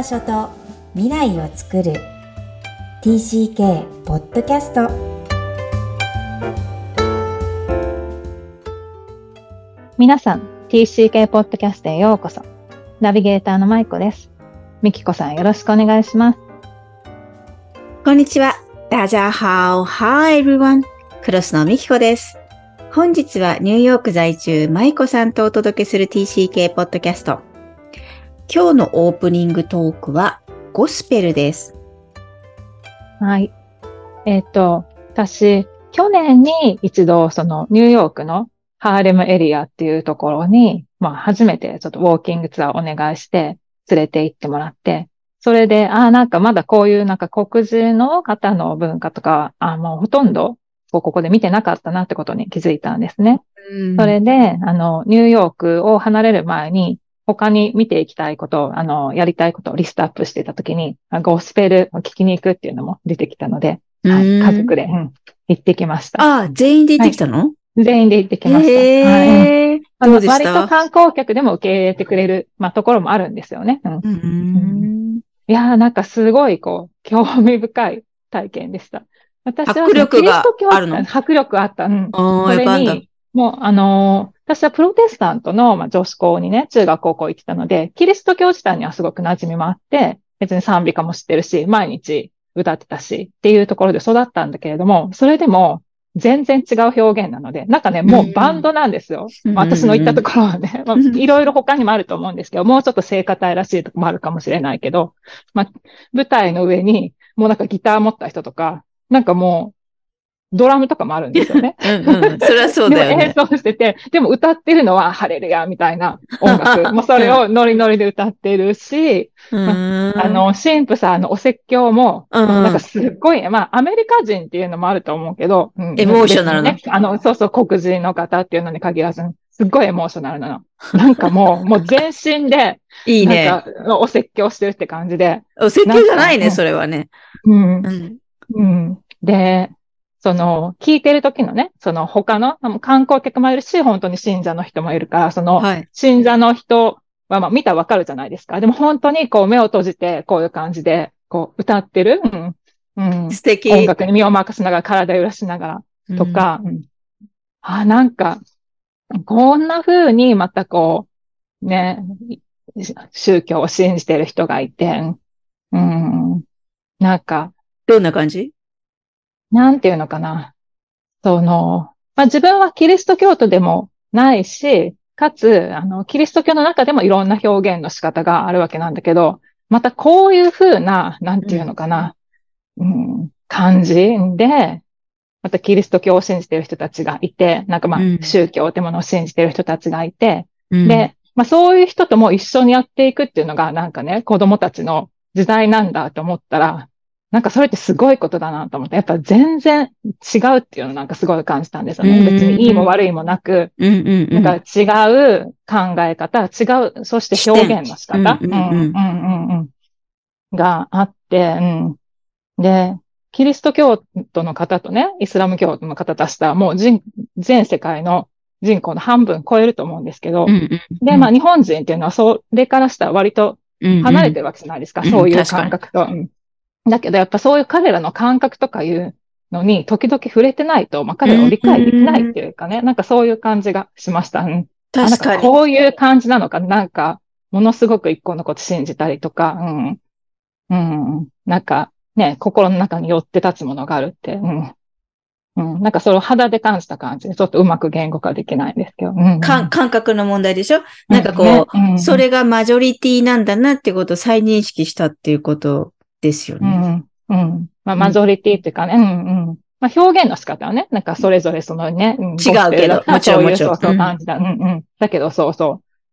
場所と未来をつくる TCK ポッドキャスト。皆さん TCK ポッドキャストへようこそ。ナビゲーターのまいこです。みきこさん、よろしくお願いします。こんにちは。ダジャハオハーエブリワン、クロスのみきこです。本日はニューヨーク在住まいこさんとお届けする TCK ポッドキャスト。今日のオープニングトークはゴスペルです。はい。私、去年に一度、ニューヨークのハーレムエリアっていうところに、初めてちょっとウォーキングツアーお願いして、連れて行ってもらって、それで、まだこういう黒人の方の文化とか、もうほとんど、ここで見てなかったなってことに気づいたんですね。うん、それで、ニューヨークを離れる前に、他に見ていきたいことを、やりたいことをリストアップしていたときに、ゴスペルを聞きに行くっていうのも出てきたので、はい、家族で、行ってきました。ああ、全員で行ってきたの？はい、全員で行ってきました。はい、どうでした？割と観光客でも受け入れてくれる、ところもあるんですよね。いやー、すごい、興味深い体験でした。私は迫力があるの？迫力あった。それに、もう、私はプロテスタントの、女子校にね、中学高校行ってたので、キリスト教自体にはすごく馴染みもあって、別に賛美歌も知ってるし、毎日歌ってたし、っていうところで育ったんだけれども、それでも全然違う表現なので、もうバンドなんですよ。私の行ったところはね、いろいろ他にもあると思うんですけど、もうちょっと聖歌隊らしいとこもあるかもしれないけど、舞台の上に、もうギター持った人とか、もう、ドラムとかもあるんですよね。それはそうだよね。演奏してて、でも歌ってるのはハレルヤみたいな音楽。もうそれをノリノリで歌ってるし、神父さんのお説教も、すっごい、アメリカ人っていうのもあると思うけど、エモーショナルな。そうそう、黒人の方っていうのに限らず、すっごいエモーショナルなの。もう全身で、いいね。お説教してるって感じで。お説教じゃないね、それはね。で、聞いてる時のね、他の、観光客もいるし、本当に信者の人もいるから、信者の人は、見たらわかるじゃないですか。でも本当に、目を閉じて、こういう感じで、歌ってる、素敵。音楽に身を任せながら、体を揺らしながら、とか、こんな風に、またね、宗教を信じてる人がいて、どんな感じ？なんていうのかな。自分はキリスト教徒でもないし、かつ、キリスト教の中でもいろんな表現の仕方があるわけなんだけど、またこういう風な、なんていうのかな、感じで、またキリスト教を信じている人たちがいて、宗教ってものを信じている人たちがいて、で、そういう人とも一緒にやっていくっていうのが、子供たちの時代なんだと思ったら、それってすごいことだなと思って、やっぱ全然違うっていうのすごい感じたんですよね。別にいいも悪いもなく、違う考え方、違う、そして表現の仕方があって、で、キリスト教徒の方とね、イスラム教徒の方としたらもう全世界の人口の半分超えると思うんですけど、で、日本人っていうのはそれからしたら割と離れてるわけじゃないですか、そういう感覚と。だけどやっぱそういう彼らの感覚とかいうのに時々触れてないと、彼らを理解できないっていうかね、そういう感じがしました。確かに。こういう感じなのか、ものすごく一個のこと信じたりとか、ね、心の中に寄って立つものがあるって、それを肌で感じた感じで、ちょっとうまく言語化できないんですけど。感覚の問題でしょ？それがマジョリティなんだなってことを再認識したっていうことですよね。マジョリティっていうかね、表現の仕方はね、それぞれ違うけど、もちろん。そう感じだ。だけど、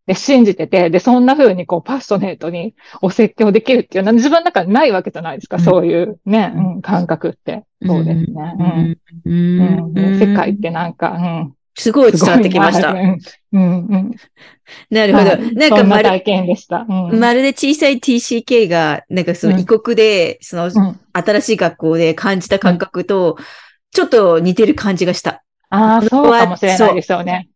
で、信じてて、で、そんな風にパッショネートにお説教できるっていうのは自分の中にないわけじゃないですか、そういうね、感覚って。そうですね。世界ってすごい伝わってきました。なるほど。そんな体験でした。まるで小さい TCK が、異国で、新しい学校で感じた感覚と、ちょっと似てる感じがした。ああ、そうかもしれないですよね。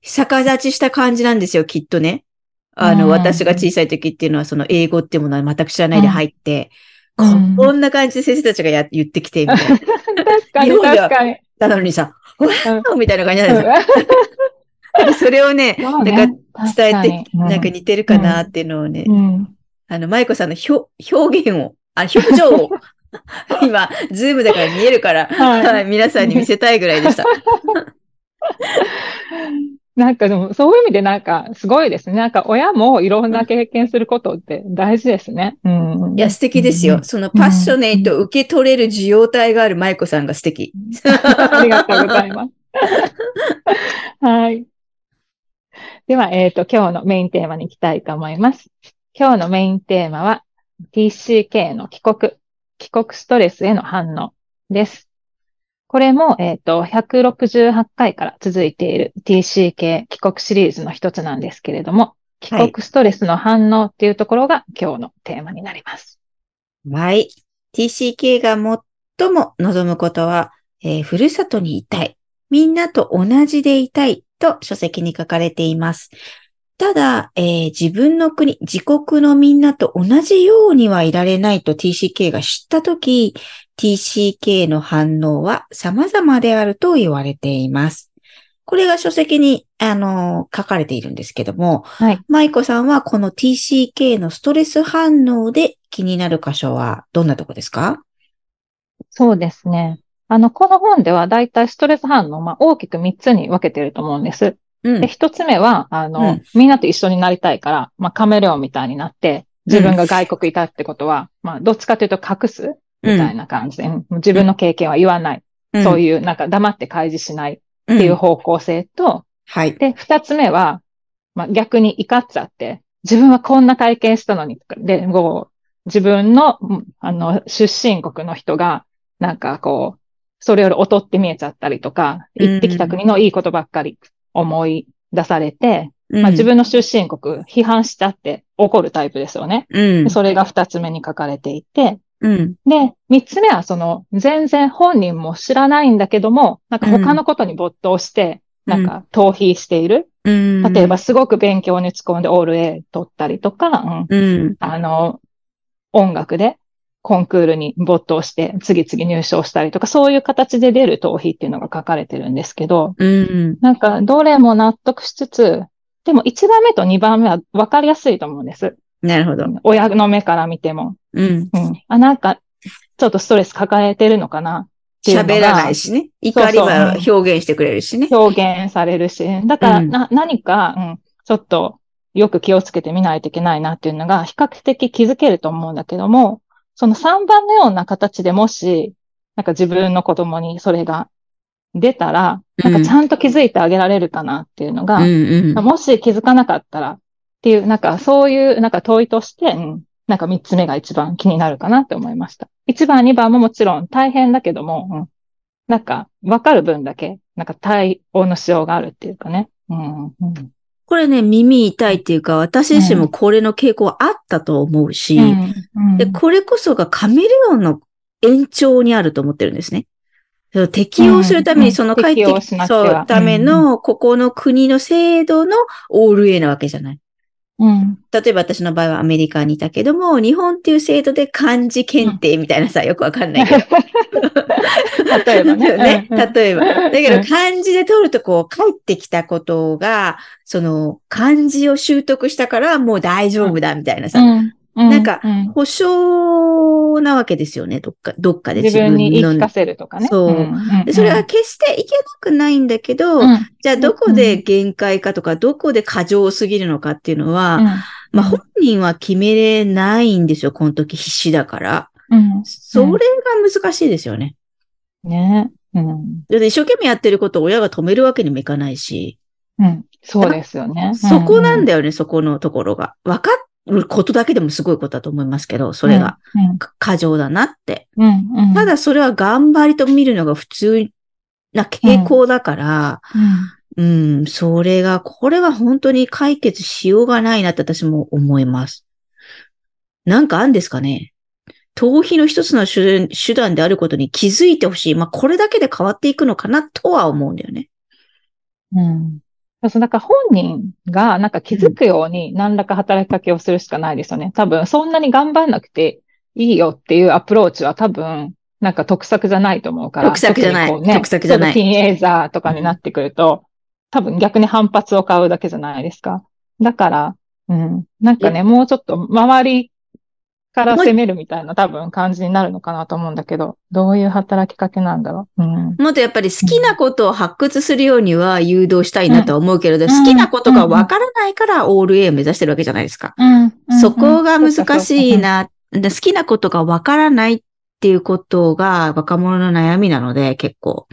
逆立ちした感じなんですよ、きっとね。私が小さい時っていうのは、その英語っていうものは全く知らないで入って、こんな感じで先生たちが言ってきて、みたいな。確かに、確かに。なのにさ、わーみたいな感じなんですよ。それをね、なんか伝えて、なんか似てるかなっていうのをね、舞子さんの表現を、表情を、今、ズームだから見えるから、はい、皆さんに見せたいぐらいでした。なんかでも、そういう意味でなんか、すごいですね。なんか、親もいろんな経験することって大事ですね。うん。いや、素敵ですよ。うん、そのパッショネイト受け取れる受容体がある舞子さんが素敵。ありがとうございます。はい。では、今日のメインテーマに行きたいと思います。今日のメインテーマは、TCK の帰国ストレスへの反応です。これも、168回から続いている TCK 帰国シリーズの一つなんですけれども、帰国ストレスの反応っていうところが今日のテーマになります。はい。TCK が最も望むことは、ふるさとにいたい。みんなと同じでいたいと書籍に書かれています。ただ、自分の国、自国のみんなと同じようにはいられないと TCK が知ったとき、TCK の反応は様々であると言われています。これが書籍に、書かれているんですけども、はい、舞子さんはこの TCK のストレス反応で気になる箇所はどんなとこですか？そうですね。この本ではだいたいストレス反応、大きく3つに分けていると思うんです。で、一つ目は、みんなと一緒になりたいから、カメレオンみたいになって、自分が外国いたってことは、どっちかというと隠すみたいな感じで、自分の経験は言わない。そういう、なんか黙って開示しないっていう方向性と、はい。で、二つ目は、逆に怒っちゃって、自分はこんな体験したのに、で、自分の、出身国の人が、なんかそれより劣って見えちゃったりとか、行ってきた国のいいことばっかり。思い出されて、自分の出身国批判したって怒るタイプですよね。それが二つ目に書かれていて、で、三つ目は全然本人も知らないんだけども、なんか他のことに没頭して、なんか逃避している。例えばすごく勉強に打ち込んでオール A 取ったりとか、音楽でコンクールに没頭して次々入賞したりとか、そういう形で出る逃避っていうのが書かれてるんですけど、なんかどれも納得しつつ、でも1番目と2番目は分かりやすいと思うんです。なるほど。親の目から見ても。なんかちょっとストレス抱えてるのかなっていうのが。喋らないしね。怒りは表現してくれるしね。表現されるし。だから何か、ちょっとよく気をつけてみないといけないなっていうのが比較的気づけると思うんだけども、その3番のような形でもし、なんか自分の子供にそれが出たら、なんかちゃんと気づいてあげられるかなっていうのが、もし気づかなかったらっていう、なんかそういうなんか問いとして、なんか3つ目が一番気になるかなって思いました。1番、2番ももちろん大変だけども、なんかわかる分だけ、なんか対応のしようがあるっていうかね。これね、耳痛いっていうか、私自身もこれの傾向はあったと思うし、で、これこそがカメレオンの延長にあると思ってるんですね。適用するために、帰ってきたための、ここの国の制度のオール A なわけじゃない。例えば私の場合はアメリカにいたけども、日本っていう制度で漢字検定みたいなさ、よくわかんないけど。例えばね。例えば。だけど漢字で取ると帰ってきたことが、漢字を習得したからもう大丈夫だみたいなさ。なんか、保証なわけですよね、どっかで自分に言い聞かせるとかね。そう。それは決していけなくないんだけど、じゃあどこで限界かとか、どこで過剰すぎるのかっていうのは、本人は決めれないんですよ、この時必死だから。それが難しいですよね。ね。一生懸命やってることを親が止めるわけにもいかないし。そうですよね。そこなんだよね、そこのところが。分かってことだけでもすごいことだと思いますけど、それが過剰だなって。ただそれは頑張りと見るのが普通な傾向だから、これは本当に解決しようがないなって私も思います。なんかあるんですかね。逃避の一つの手段であることに気づいてほしい。これだけで変わっていくのかなとは思うんだよね。だから本人がなんか気づくように何らか働きかけをするしかないですよね。多分そんなに頑張んなくていいよっていうアプローチは多分なんか得策じゃないと思うから。得策じゃない。ね、得策じゃない。ティーンエイザーとかになってくると、多分逆に反発を買うだけじゃないですか。だから、うん。なんかね、もうちょっと周りから攻めるみたいな多分感じになるのかなと思うんだけど、どういう働きかけなんだろう。うん、もっとやっぱり好きなことを発掘するようには誘導したいなとは思うけれど、うん、好きなことがわからないからオール A を目指してるわけじゃないですか。うん、そこが難しいな。好きなことがわからないっていうことが若者の悩みなので結構。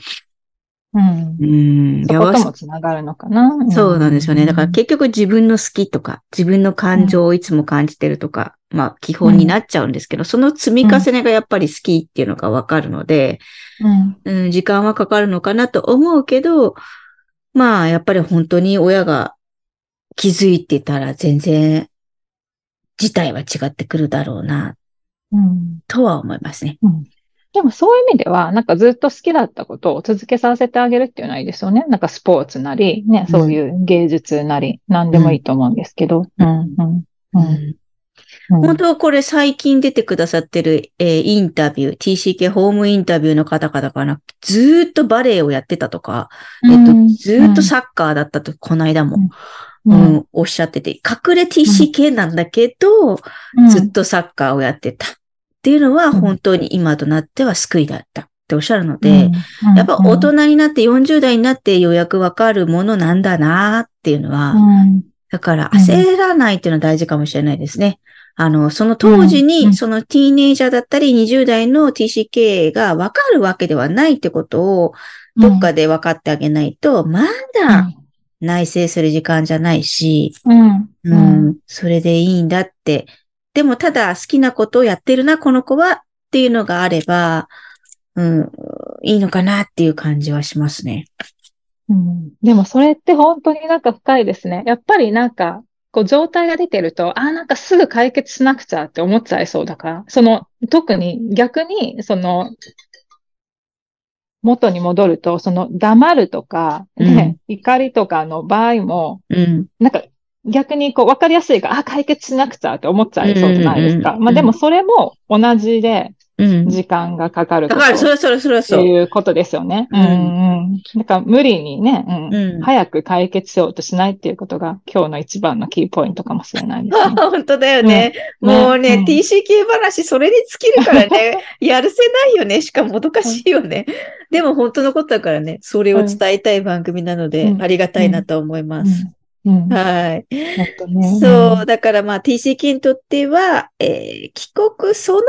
そこともつながるのかな、うん、そうなんですよね。だから結局自分の好きとか、自分の感情をいつも感じてるとか、まあ基本になっちゃうんですけど、その積み重ねがやっぱり好きっていうのがわかるので、時間はかかるのかなと思うけど、まあやっぱり本当に親が気づいてたら全然事態は違ってくるだろうな、とは思いますね。でもそういう意味では、なんかずっと好きだったことを続けさせてあげるっていうのはいいですよね。なんかスポーツなり、ね、そういう芸術なり、何でもいいと思うんですけど。本当はこれ最近出てくださってる、インタビュー、TCK ホームインタビューの方々がなくて、ずーっとバレエをやってたとか、ずーっとサッカーだったと、この間も。おっしゃってて、隠れ TCK なんだけど、ずっとサッカーをやってた。っていうのは本当に今となっては救いだったっておっしゃるので、やっぱ大人になって40代になってようやくわかるものなんだなっていうのは、だから焦らないっていうのは大事かもしれないですね。その当時にそのティーネイジャーだったり20代の TCK がわかるわけではないってことをどっかでわかってあげないと、まだ内省する時間じゃないし、それでいいんだって、でもただ好きなことをやってるな、この子はっていうのがあれば、いいのかなっていう感じはしますね。でもそれって本当になんか深いですね。やっぱりなんか、こう状態が出てると、なんかすぐ解決しなくちゃって思っちゃいそうだから、特に逆に、元に戻ると、黙るとか、怒りとかの場合も、なんか、逆にこう分かりやすいから、解決しなくちゃって思っちゃいそうじゃないですか。まあでもそれも同じで、時間がかかること。だからそれっていうことですよね。だから無理にね、早く解決しようとしないっていうことが今日の一番のキーポイントかもしれないですね。本当だよね。もうね、TCK 話それに尽きるからね、やるせないよね。しかももどかしいよね。でも本当のことだからね、それを伝えたい番組なので、ありがたいなと思います。はい。そう、だからまあ TCK にとっては、帰国そのもの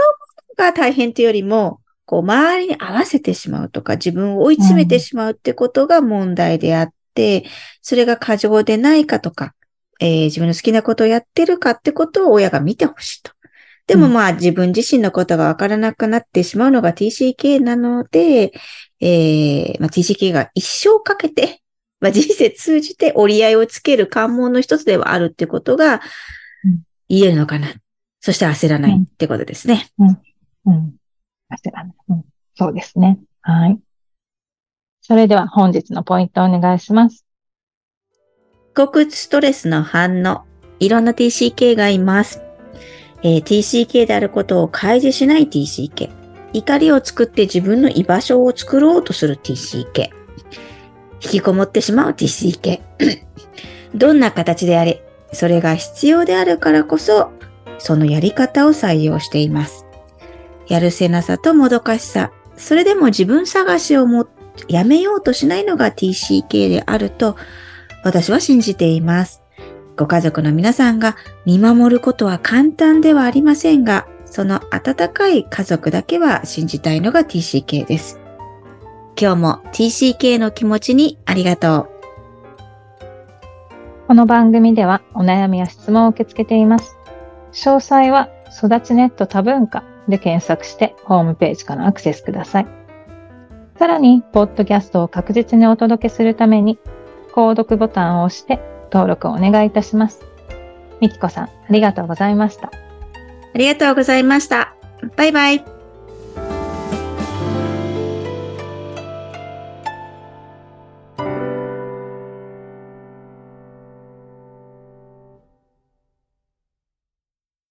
が大変というよりも、こう周りに合わせてしまうとか、自分を追い詰めてしまうってことが問題であって、それが過剰でないかとか、自分の好きなことをやってるかってことを親が見てほしいと。でもまあ自分自身のことがわからなくなってしまうのが TCK なので、まあ、TCK が一生かけて、まあ、人生通じて折り合いをつける関門の一つではあるってことが言えるのかな。そして焦らないってことですね。焦らない。そうですね。はい。それでは本日のポイントをお願いします。帰国ストレスの反応。いろんな TCK がいます。TCK であることを開示しない TCK。怒りを作って自分の居場所を作ろうとする TCK。引きこもってしまう TCK どんな形であれそれが必要であるからこそそのやり方を採用しています。やるせなさともどかしさ、それでも自分探しをやめようとしないのが TCK であると私は信じています。ご家族の皆さんが見守ることは簡単ではありませんが、その温かい家族だけは信じたいのが TCK です。今日も TCK の気持ちにありがとう。この番組ではお悩みや質問を受け付けています。詳細は育ちネット多文化で検索してホームページからアクセスください。さらに、ポッドキャストを確実にお届けするために、購読ボタンを押して登録をお願いいたします。みきこさん、ありがとうございました。ありがとうございました。バイバイ。